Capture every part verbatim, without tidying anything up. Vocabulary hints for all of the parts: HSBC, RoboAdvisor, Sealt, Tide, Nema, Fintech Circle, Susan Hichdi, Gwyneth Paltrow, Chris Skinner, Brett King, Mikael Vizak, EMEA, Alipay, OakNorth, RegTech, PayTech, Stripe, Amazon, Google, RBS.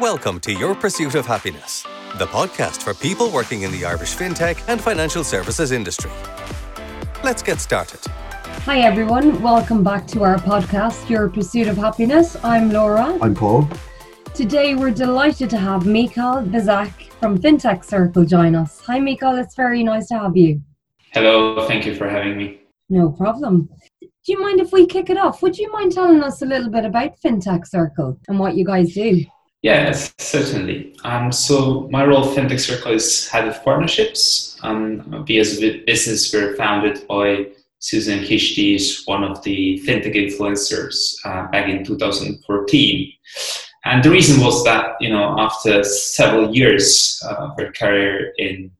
Welcome to Your Pursuit of Happiness, the podcast for people working in the Irish fintech and financial services industry. Let's get started. Hi everyone, welcome back to our podcast, Your Pursuit of Happiness. I'm Laura. I'm Paul. Today we're delighted to have Mikael Vizak from Fintech Circle join us. Hi Mikael, it's very nice to have you. Hello, thank you for having me. No problem. Do you mind if we kick it off? Would you mind telling us a little bit about Fintech Circle and what you guys do? Yes, certainly. Um, so my role at Fintech Circle is head of partnerships. Um, as a business, we're founded by Susan Hichdi, is one of the fintech influencers uh, back in two thousand fourteen. And the reason was that, you know, after several years uh, of her career in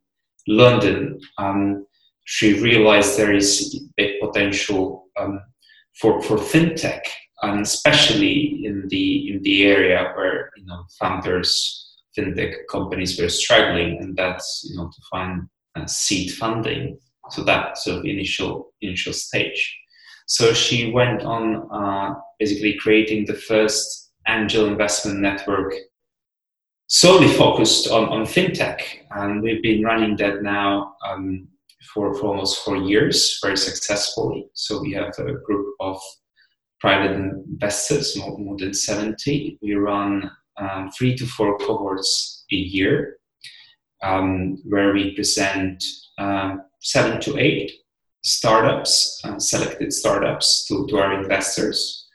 London, um, she realized there is big potential um, for for fintech, and especially in the in the area where, you know, founders, fintech companies were struggling, and that's, you know, to find uh, seed funding. So that sort of initial initial stage. So she went on uh, basically creating the first angel investment network solely focused on, on fintech, and we've been running that now um, for, for almost four years very successfully. So we have a group of private investors, more, more than seventy. We run um, three to four cohorts a year um, where we present uh, seven to eight startups, uh, selected startups to, to our investors.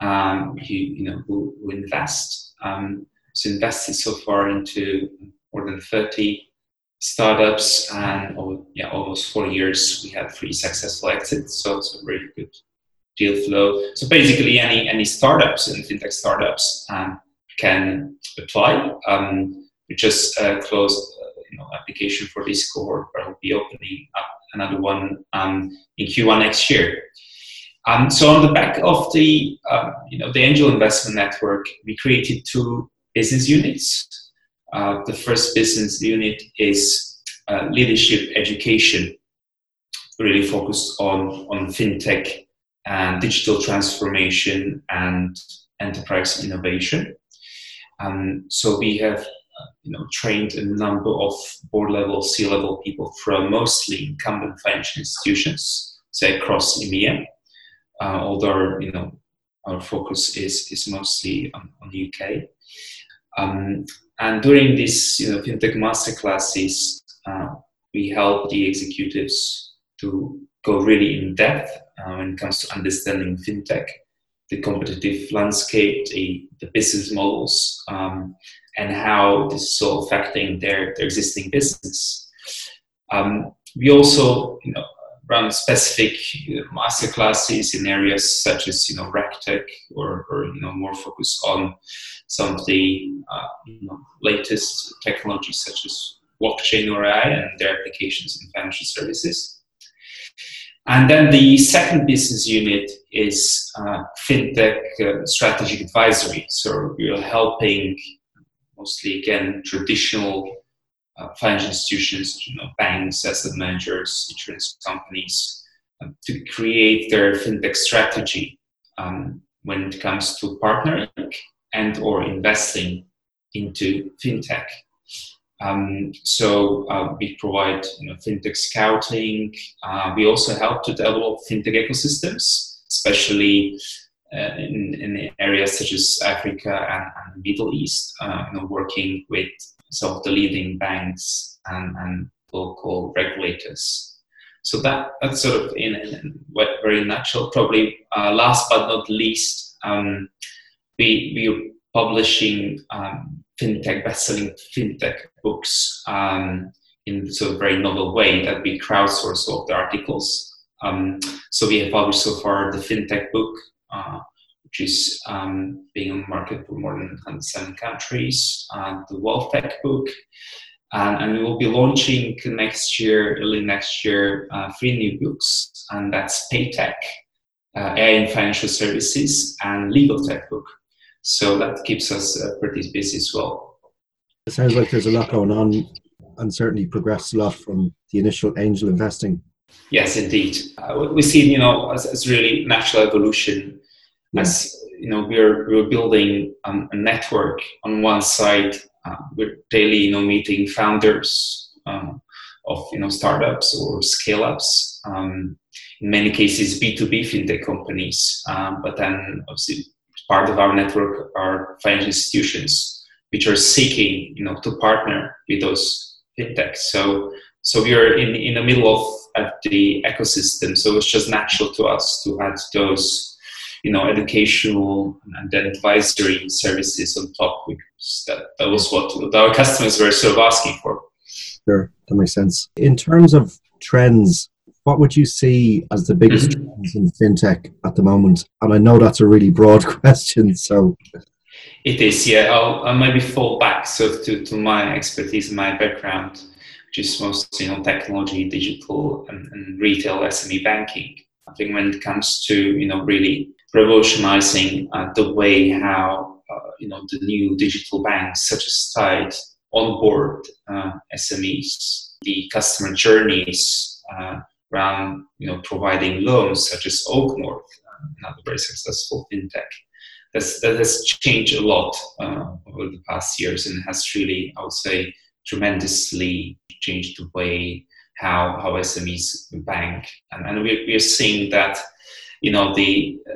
Um, who, you know, who, who invest. Um, so invested so far into more than thirty startups, and over, yeah, almost four years we had three successful exits. So it's a really good deal flow. So basically, any any startups and fintech startups um, can apply. Um, we just uh, closed uh, you know, application for this cohort, but we'll be opening up another one um, in Q one next year. Um, so on the back of the, uh, you know, the Angel Investment Network, we created two business units. Uh, the first business unit is uh, leadership education, really focused on, on fintech and digital transformation and enterprise innovation. Um, so we have, uh, you know, trained a number of board level, C level people from mostly incumbent financial institutions, say across E M E A. Uh, although, you know, our focus is is mostly on, on the U K. Um, and during these, you know, fintech masterclasses, uh, we help the executives to go really in depth uh, when it comes to understanding fintech, the competitive landscape, the, the business models, um, and how this is all affecting their, their existing business. Um, we also, you know, run specific masterclasses in areas such as, you know, RegTech, or, or, you know, more focused on some of the uh, you know, latest technologies such as blockchain or A I and their applications in financial services. And then the second business unit is uh, fintech uh, strategic advisory. So we are helping mostly, again, traditional Uh, financial institutions, you know, banks, asset managers, insurance companies, um, to create their fintech strategy um, when it comes to partnering and or investing into fintech. Um, so uh, we provide, you know, fintech scouting. Uh, we also help to develop fintech ecosystems, especially uh, in, in areas such as Africa and, and the Middle East, uh, you know, working with some of the leading banks and, and local regulators. So that, that's sort of in, in very natural. Probably uh, last but not least, um, we we're publishing um, fintech best-selling fintech books um, in sort of very novel way that we crowdsource all of the articles. Um, so we have published so far the fintech book, uh, which is um, being on the market for more than one hundred seven countries, uh, the Wealth Tech book. And, and we will be launching next year, early next year, uh, three new books, and that's PayTech, uh, A I and Financial Services, and Legal Tech book. So that keeps us uh, pretty busy as well. It sounds like there's a lot going on, and certainly progressed a lot from the initial angel investing. Yes, indeed. Uh, we see, you know, as, as really natural evolution. As you know, we're we're building um, a network on one side. Uh, we're daily, you know, meeting founders um, of, you know, startups or scale-ups. Um, in many cases, B two B fintech companies, um, but then obviously part of our network are financial institutions, which are seeking, you know, to partner with those fintechs. So, so we are in in the middle of at the ecosystem. So it's just natural to us to add those, you know, educational and advisory services on top, because that, that was what our customers were sort of asking for. Sure, that makes sense. In terms of trends, what would you see as the biggest mm-hmm. trends in fintech at the moment? And I know that's a really broad question, so... It is, yeah. I'll, I'll maybe fall back sort of to, to my expertise and my background, which is mostly, you know, technology, digital, and, and retail S M E banking. I think when it comes to, you know, really revolutionizing uh, the way how, uh, you know, the new digital banks such as Tide onboard uh, S M Es, the customer journeys uh, around, you know, providing loans such as OakNorth, uh, another very successful fintech. That's, that has changed a lot uh, over the past years, and has really, I would say, tremendously changed the way how, how S M Es bank. And, and we're, we're seeing that, you know, the uh,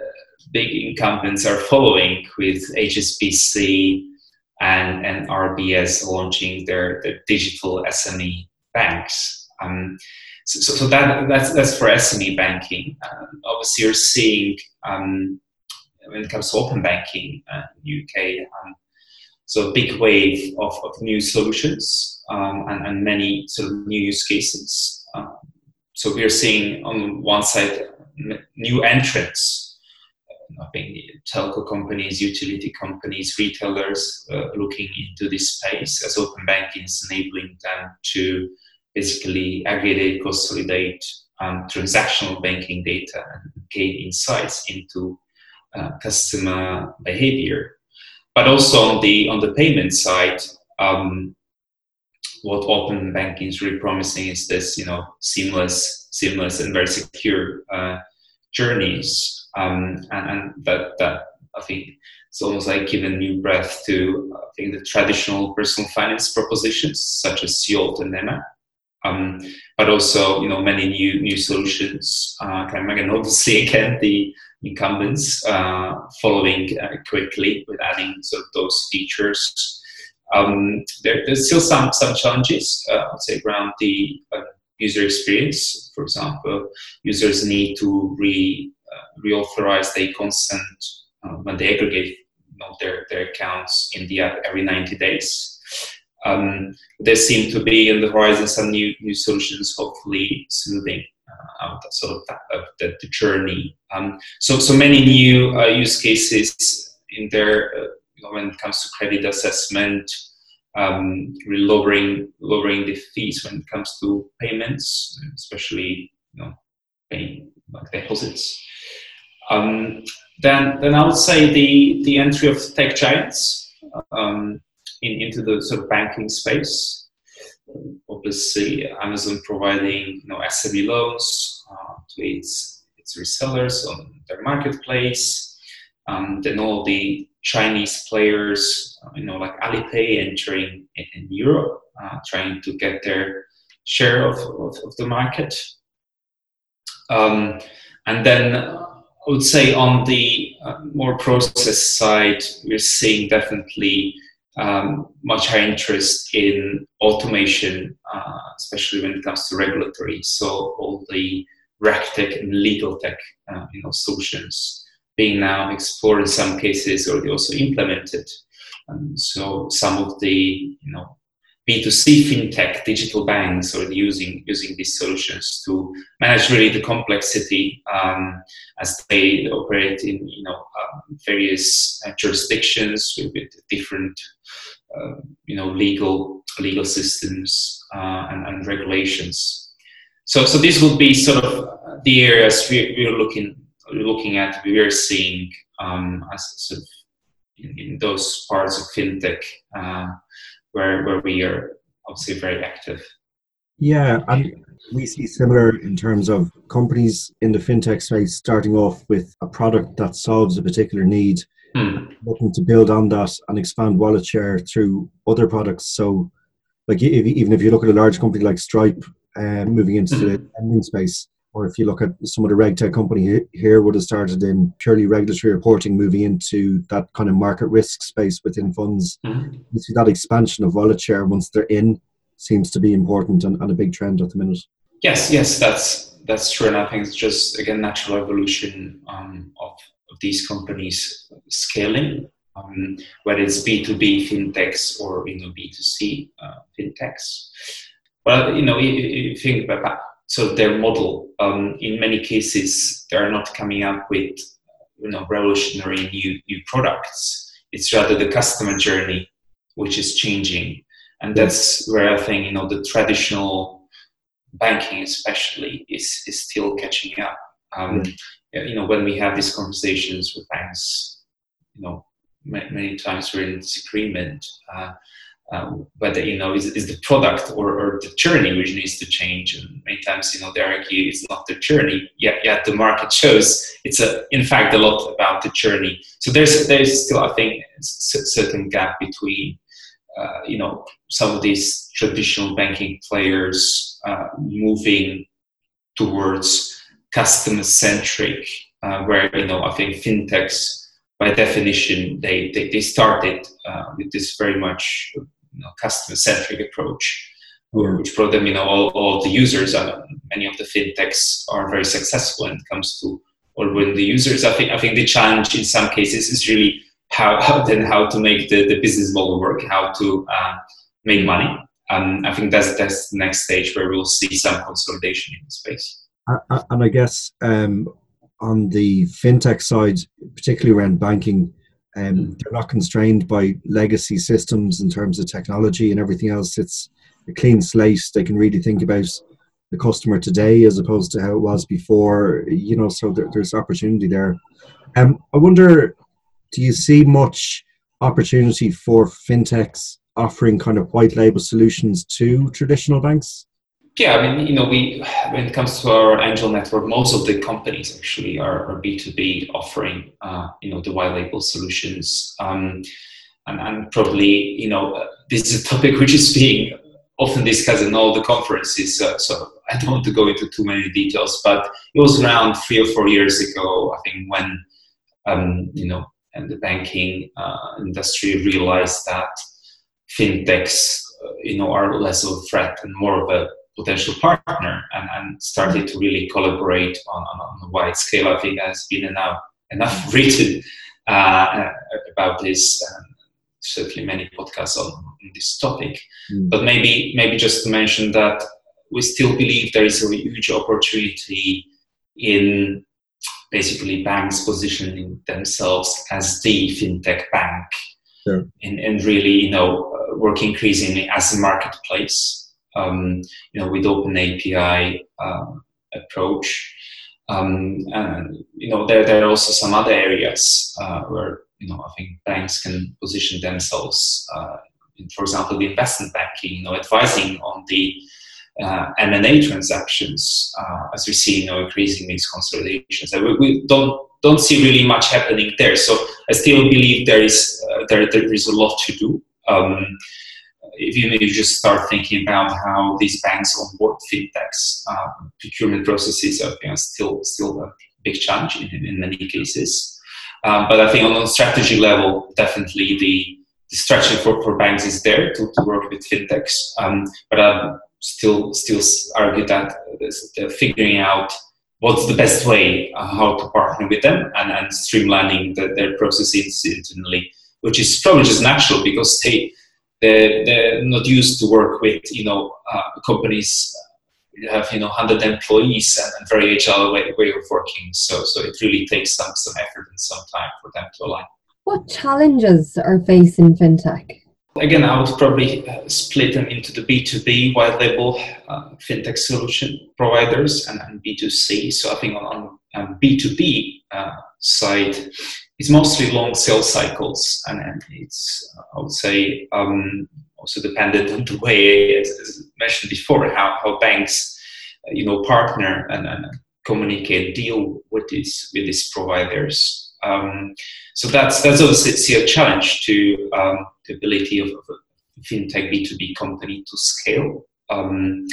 big incumbents are following, with H S B C and, and R B S launching their, their digital S M E banks. Um, so so that, that's, that's for S M E banking. Uh, obviously, you're seeing, um, when it comes to open banking uh, in the U K, um, so a big wave of, of new solutions um, and, and many sort of new use cases. Um, so we are seeing on one side new entrants, uh, I think telco companies, utility companies, retailers uh, looking into this space, as open banking is enabling them to basically aggregate, consolidate um, transactional banking data and gain insights into uh, customer behavior. But also on the on the payment side, um, what open banking is really promising is this, you know, seamless, seamless and very secure uh, journeys, um, and, and that that I think it's almost like giving new breath to I think the traditional personal finance propositions such as Sealt and Nema, um, but also, you know, many new new solutions. Uh, kind of, and obviously again the incumbents uh, following uh, quickly with adding sort of those features. Um, there, there's still some some challenges, uh, I'd say, around the uh, user experience. For example, users need to re uh, reauthorize their consent uh, when they aggregate, you know, their, their accounts in the app every ninety days. Um, there seem to be on the horizon some new new solutions, hopefully smoothing Uh, out of sort of that, of the, the journey. Um, so, so many new uh, use cases in there, uh, you know, when it comes to credit assessment, um, lowering lowering the fees when it comes to payments, especially, you know, paying like deposits. Um, then, then I would say the the entry of tech giants um, in, into the sort of banking space. Obviously, Amazon providing, you know, S M E loans uh, to its its resellers on their marketplace. Um, then all the Chinese players, uh, you know, like Alipay entering in, in Europe, uh, trying to get their share of, of, of the market. Um, and then I would say on the uh, more process side, we're seeing definitely Um, much higher interest in automation, uh, especially when it comes to regulatory. So all the RegTech and legal tech, uh, you know, solutions being now explored in some cases, or they also implemented. Um, so some of the, you know, B two C fintech digital banks are using using these solutions to manage really the complexity um, as they operate in, you know, um, various uh, jurisdictions with, with different uh, you know legal legal systems uh, and, and regulations. So so this would be sort of the areas we, we're looking looking at. We are seeing um, as sort of in, in those parts of fintech. Uh, Where, where we are obviously very active. Yeah, and we see similar in terms of companies in the fintech space starting off with a product that solves a particular need mm. looking to build on that and expand wallet share through other products. So, like, if, even if you look at a large company like Stripe uh, moving into mm. the lending space, or if you look at some of the RegTech company here would have started in purely regulatory reporting, moving into that kind of market risk space within funds. Mm-hmm. You see that expansion of wallet share once they're in seems to be important and, and a big trend at the minute. Yes, yes, that's that's true. And I think it's just, again, natural evolution um, of, of these companies scaling, um, whether it's B two B fintechs or, you know, B two C uh, fintechs. Well, you know, you, you think about that. So their model, um, in many cases, they are not coming up with, you know, revolutionary new new products. It's rather the customer journey which is changing, and that's where I think, you know, the traditional banking, especially, is is still catching up. Um, you know, when we have these conversations with banks, you know, many times we're in disagreement. Uh, Um, whether, you know, is, is the product or, or the journey which needs to change. And many times, you know, they argue it's not the journey, yet, yet the market shows it's, a, in fact, a lot about the journey. So there's there's still, I think, a certain gap between, uh, you know, some of these traditional banking players uh, moving towards customer-centric, uh, where, you know, I think fintechs, by definition, they, they, they started uh, with this very much, you know, customer-centric approach, yeah. which brought them, you know, all, all the users. And many of the fintechs are very successful when it comes to, or when the users, I think I think the challenge in some cases is really how, how then how to make the, the business model work, how to uh, make money. Um, I think that's, that's the next stage where we'll see some consolidation in the space. And I guess... Um on the fintech side, particularly around banking, um, they're not constrained by legacy systems in terms of technology and everything else. It's a clean slate. They can really think about the customer today as opposed to how it was before, you know, so there, there's opportunity there. Um, I wonder, do you see much opportunity for fintechs offering kind of white label solutions to traditional banks? Yeah, I mean, you know, we when it comes to our angel network, most of the companies actually are, are B two B offering, uh, you know, the white label solutions. Um, and, and probably, you know, this is a topic which is being often discussed in all the conferences. Uh, so I don't want to go into too many details, but it was around three or four years ago, I think, when, um, you know, and the banking uh, industry realized that fintechs, uh, you know, are less of a threat and more of a potential partner, and, and started to really collaborate on, on, on a wide scale. I think there's been enough, enough written uh, about this, and certainly many podcasts on, on this topic. Mm. But maybe maybe just to mention that we still believe there is a huge opportunity in basically banks positioning themselves as the fintech bank, sure. and, and really, you know, work increasingly as a marketplace. Um, you know, with open A P I um, approach, um, and you know, there there are also some other areas uh, where, you know, I think banks can position themselves. Uh, in, for example, the investment banking, you know, advising on the uh, M and A transactions, uh, as we see, you know, increasing these consolidations. And we, we don't don't see really much happening there. So I still believe there is uh, there there is a lot to do. Um, If you maybe just start thinking about how these banks onboard fintechs, um, procurement processes are, you know, still still a big challenge in, in many cases. Um, but I think on a strategy level, definitely the, the strategy for, for banks is there to, to work with fintechs. Um, but I still still argue that figuring out what's the best way uh, how to partner with them and, and streamlining the, their processes internally, which is probably just natural because they. They're, they're not used to work with, you know, uh, companies that have, you know, one hundred employees and, and very agile way, way of working. So so it really takes some, some effort and some time for them to align. What challenges are faced in fintech? Again, I would probably uh, split them into the B two B white label uh, fintech solution providers and, and B two C. So I think on, on, on B two B uh, side, it's mostly long sales cycles, and, and it's, I would say, um, also dependent on the way, as, as mentioned before, how, how banks, you know, partner and, and communicate, deal with these with these providers. Um, so that's that's obviously a challenge to um, the ability of, of a fintech B two B company to scale. Um,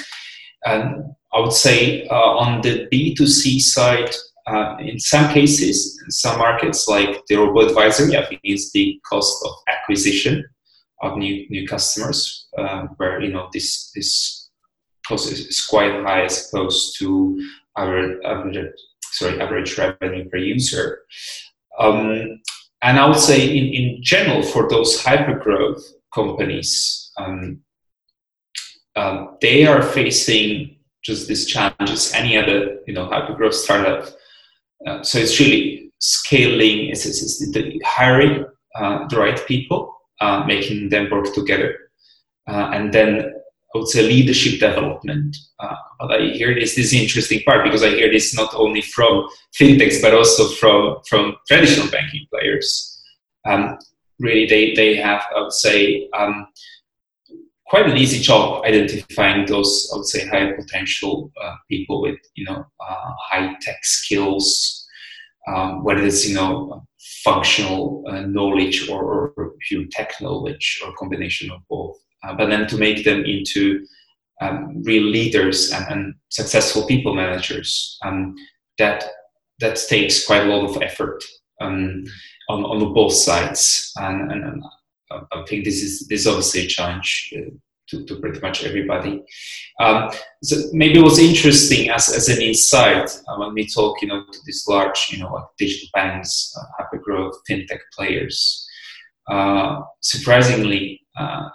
and I would say uh, on the B two C side, uh, in some cases, in some markets like the RoboAdvisor, I think is the cost of acquisition of new new customers, uh, where you know this this cost is quite high as opposed to our average sorry average revenue per user. Um, and I would say in, in general for those hypergrowth companies, um, uh, they are facing just this challenge as any other, you know, hypergrowth startup. Uh, so it's really scaling, it's, it's, it's the hiring uh, the right people, uh, making them work together. Uh, and then I would say leadership development. Uh, but I hear this, this interesting part because I hear this not only from fintechs, but also from, from traditional banking players. Um, really, they, they have, I would say, um, quite an easy job identifying those, I would say, high potential uh, people with, you know, uh, high tech skills, um, whether it's, you know, functional uh, knowledge or, or pure tech knowledge or combination of both. Uh, but then to make them into um, real leaders and, and successful people managers, um, that that takes quite a lot of effort um, on on both sides. And, and, and I think this is this is obviously a challenge uh, to, to pretty much everybody. Um, so maybe it was interesting as, as an insight uh, when we talk, you know, to these large, you know, like digital banks, uh, hypergrowth fintech players. Uh, surprisingly, uh,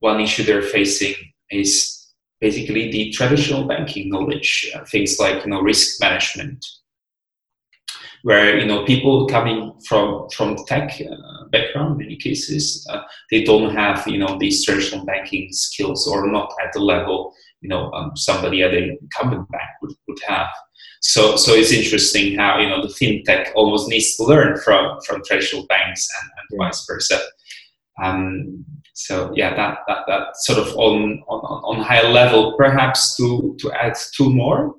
one issue they're facing is basically the traditional banking knowledge, uh, things like, you know, risk management, where, you know, people coming from from tech uh, background, in many cases, uh, they don't have, you know, these traditional banking skills, or not at the level, you know, um, somebody at an incumbent bank would, would have. So, so it's interesting how, you know, the fintech almost needs to learn from, from traditional banks and, and vice versa. Um, so yeah, that, that, that sort of on, on, on high level, perhaps to, to add two more,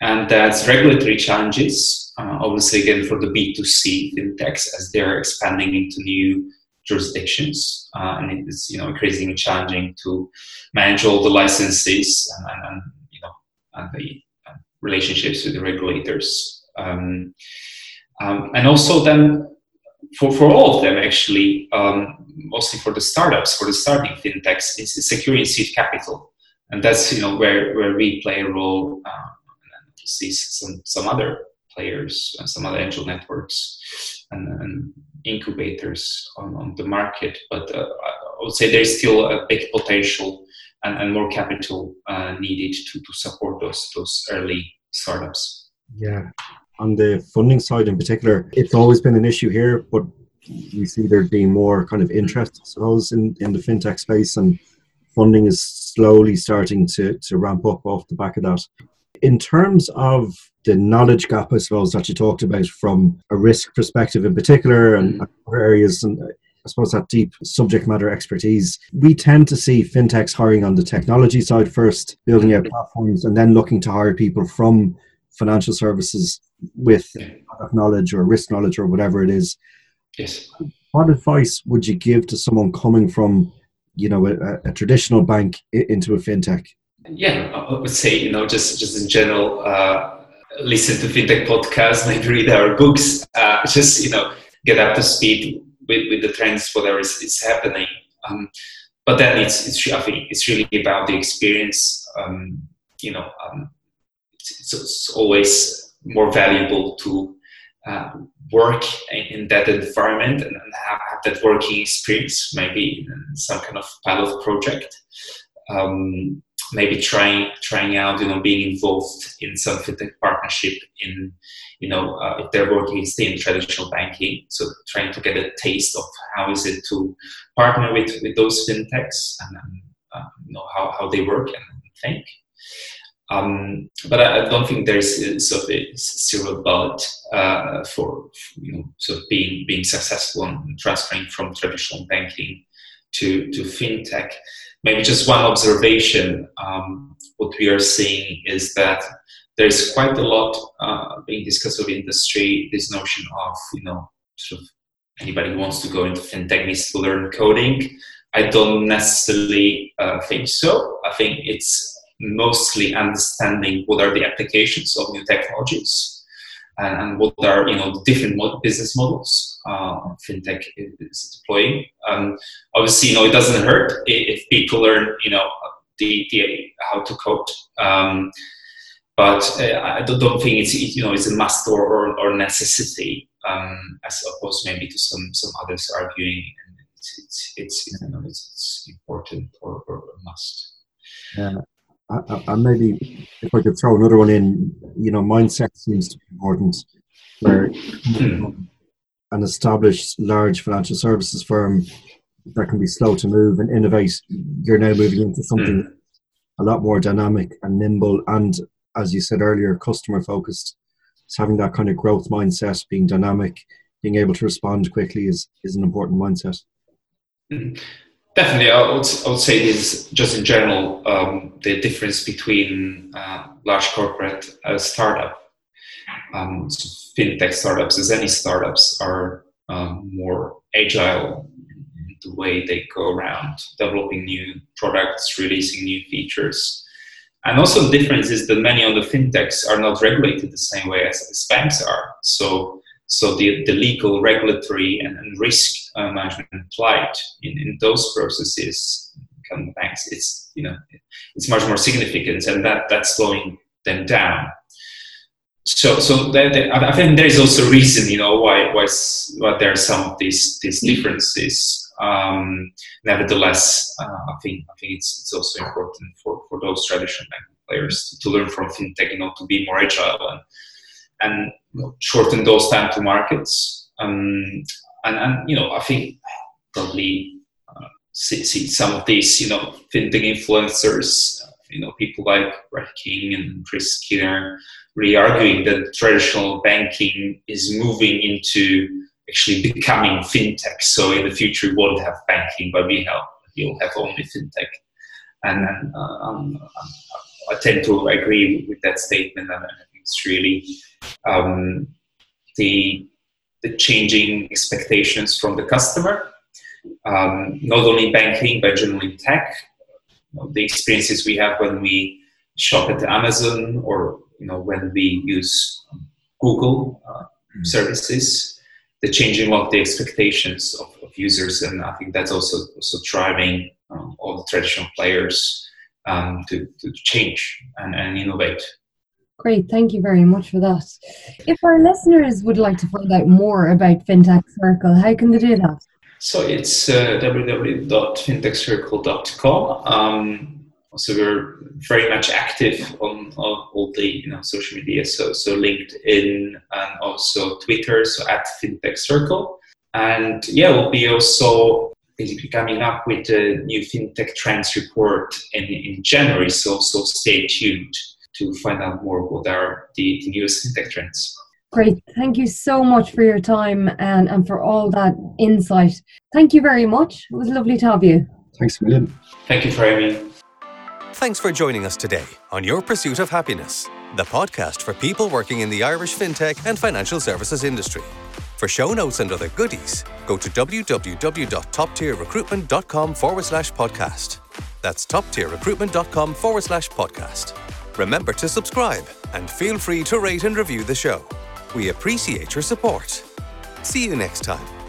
and that's regulatory challenges, uh, obviously again for the B two C fintechs as they're expanding into new jurisdictions, uh, and it's, you know, increasingly challenging to manage all the licenses and, and you know, and the relationships with the regulators, um, um, and also then for, for all of them actually, um, mostly for the startups, for the starting fintechs, it's securing seed capital, and that's, you know, where, where we play a role, um, and to see some some other players, uh, some other angel networks and, and incubators on, on the market, but uh, I would say there's still a big potential. And, and more capital uh, needed to, to support those those early startups. Yeah, on the funding side in particular, it's always been an issue here, but we see there being more kind of interest, I suppose, in, in the fintech space, and funding is slowly starting to, to ramp up off the back of that. In terms of the knowledge gap, I suppose, that you talked about from a risk perspective in particular, and other areas, and I suppose that deep subject matter expertise. We tend to see fintechs hiring on the technology side first, building out platforms, and then looking to hire people from financial services with product knowledge or risk knowledge or whatever it is. Yes. What advice would you give to someone coming from, you know, a, a traditional bank into a fintech? Yeah, I would say, you know, just, just in general, uh, listen to fintech podcasts, maybe read our books, uh, just, you know, get up to speed With, with the trends, whatever is, is happening, um, but then it's it's I think it's really about the experience. Um, you know, um, it's, it's always more valuable to uh, work in, in that environment and, and have that working experience. Maybe in some kind of pilot project, um, maybe trying trying out. You know, being involved in some fintech partnership in. You know, uh, if they're working still in traditional banking, so trying to get a taste of how is it to partner with, with those fintechs and um, uh, you know how, how they work and think. Um, but I, I don't think there's a, sort of a silver bullet uh, for, you know, sort of being being successful and transferring from traditional banking to to fintech. Maybe just one observation. Um, what we are seeing is that there's quite a lot uh, being discussed with the industry, this notion of, you know, sort of anybody who wants to go into fintech needs to learn coding. I don't necessarily uh, think so. I think it's mostly understanding what are the applications of new technologies and, and what are, you know, the different mod- business models uh, fintech is deploying. Um, obviously, you know, it doesn't hurt if people learn, you know, the, the how to code. Um, But uh, I don't, don't think it's, you know, it's a must or, or, or necessity, um, as opposed maybe to some, some others arguing and it's, it's, it's, you know, it's, it's important or, or a must. Yeah. And maybe if I could throw another one in, you know, mindset seems to be important, where an established large financial services firm that can be slow to move and innovate, you're now moving into something a lot more dynamic and nimble and, as you said earlier, customer focused. So having that kind of growth mindset, being dynamic, being able to respond quickly is, is an important mindset. Definitely. I would, I would say this just in general, um, the difference between uh, large corporate uh, startup. Um, so fintech startups, as any startups, are um, more agile in the way they go around developing new products, releasing new features. And also the difference is that many of the fintechs are not regulated the same way as, as banks are. So so the, the legal, regulatory and, and risk uh, management applied in, in those processes, kind of banks, it's, you know, it's much more significant and that, that's slowing them down. So so that, that, I think there's also a reason, you know, why why, why there are some of these, these differences. Um, nevertheless, uh, I think I think it's it's also important for, for those traditional banking players to, to learn from fintech, you know, to be more agile and and you know, shorten those time to markets. Um, and and you know, I think probably uh, see, see some of these, you know, fintech influencers, uh, you know, people like Brett King and Chris Skinner, really arguing that traditional banking is moving into actually becoming fintech. So in the future, we won't have banking, but we have, you'll have only fintech. And uh, um, I tend to agree with that statement. And I think it's really um, the the changing expectations from the customer, um, not only banking, but generally tech. You know, the experiences we have when we shop at Amazon or, you know, when we use Google uh, mm-hmm. services, the changing of the expectations of, of users, and I think that's also also driving um, all the traditional players um, to, to change and, and innovate. Great, thank you very much for that. If our listeners would like to find out more about Fintech Circle, how can they do that? So it's uh, w w w dot fintech circle dot com. Um, so we're very much active on all, all the, you know, social media, so so LinkedIn and also Twitter, so at Fintech Circle. And yeah, we'll be also basically coming up with a new Fintech Trends report in, in January, so, so stay tuned to find out more what are the, the newest Fintech Trends. Great, thank you so much for your time and, and for all that insight. Thank you very much, it was lovely to have you. Thanks a million. Thank you for having me. Thanks for joining us today on Your Pursuit of Happiness, the podcast for people working in the Irish fintech and financial services industry. For show notes and other goodies, go to w w w dot top tier recruitment dot com forward slash podcast. That's top tier recruitment dot com forward slash podcast. Remember to subscribe and feel free to rate and review the show. We appreciate your support. See you next time.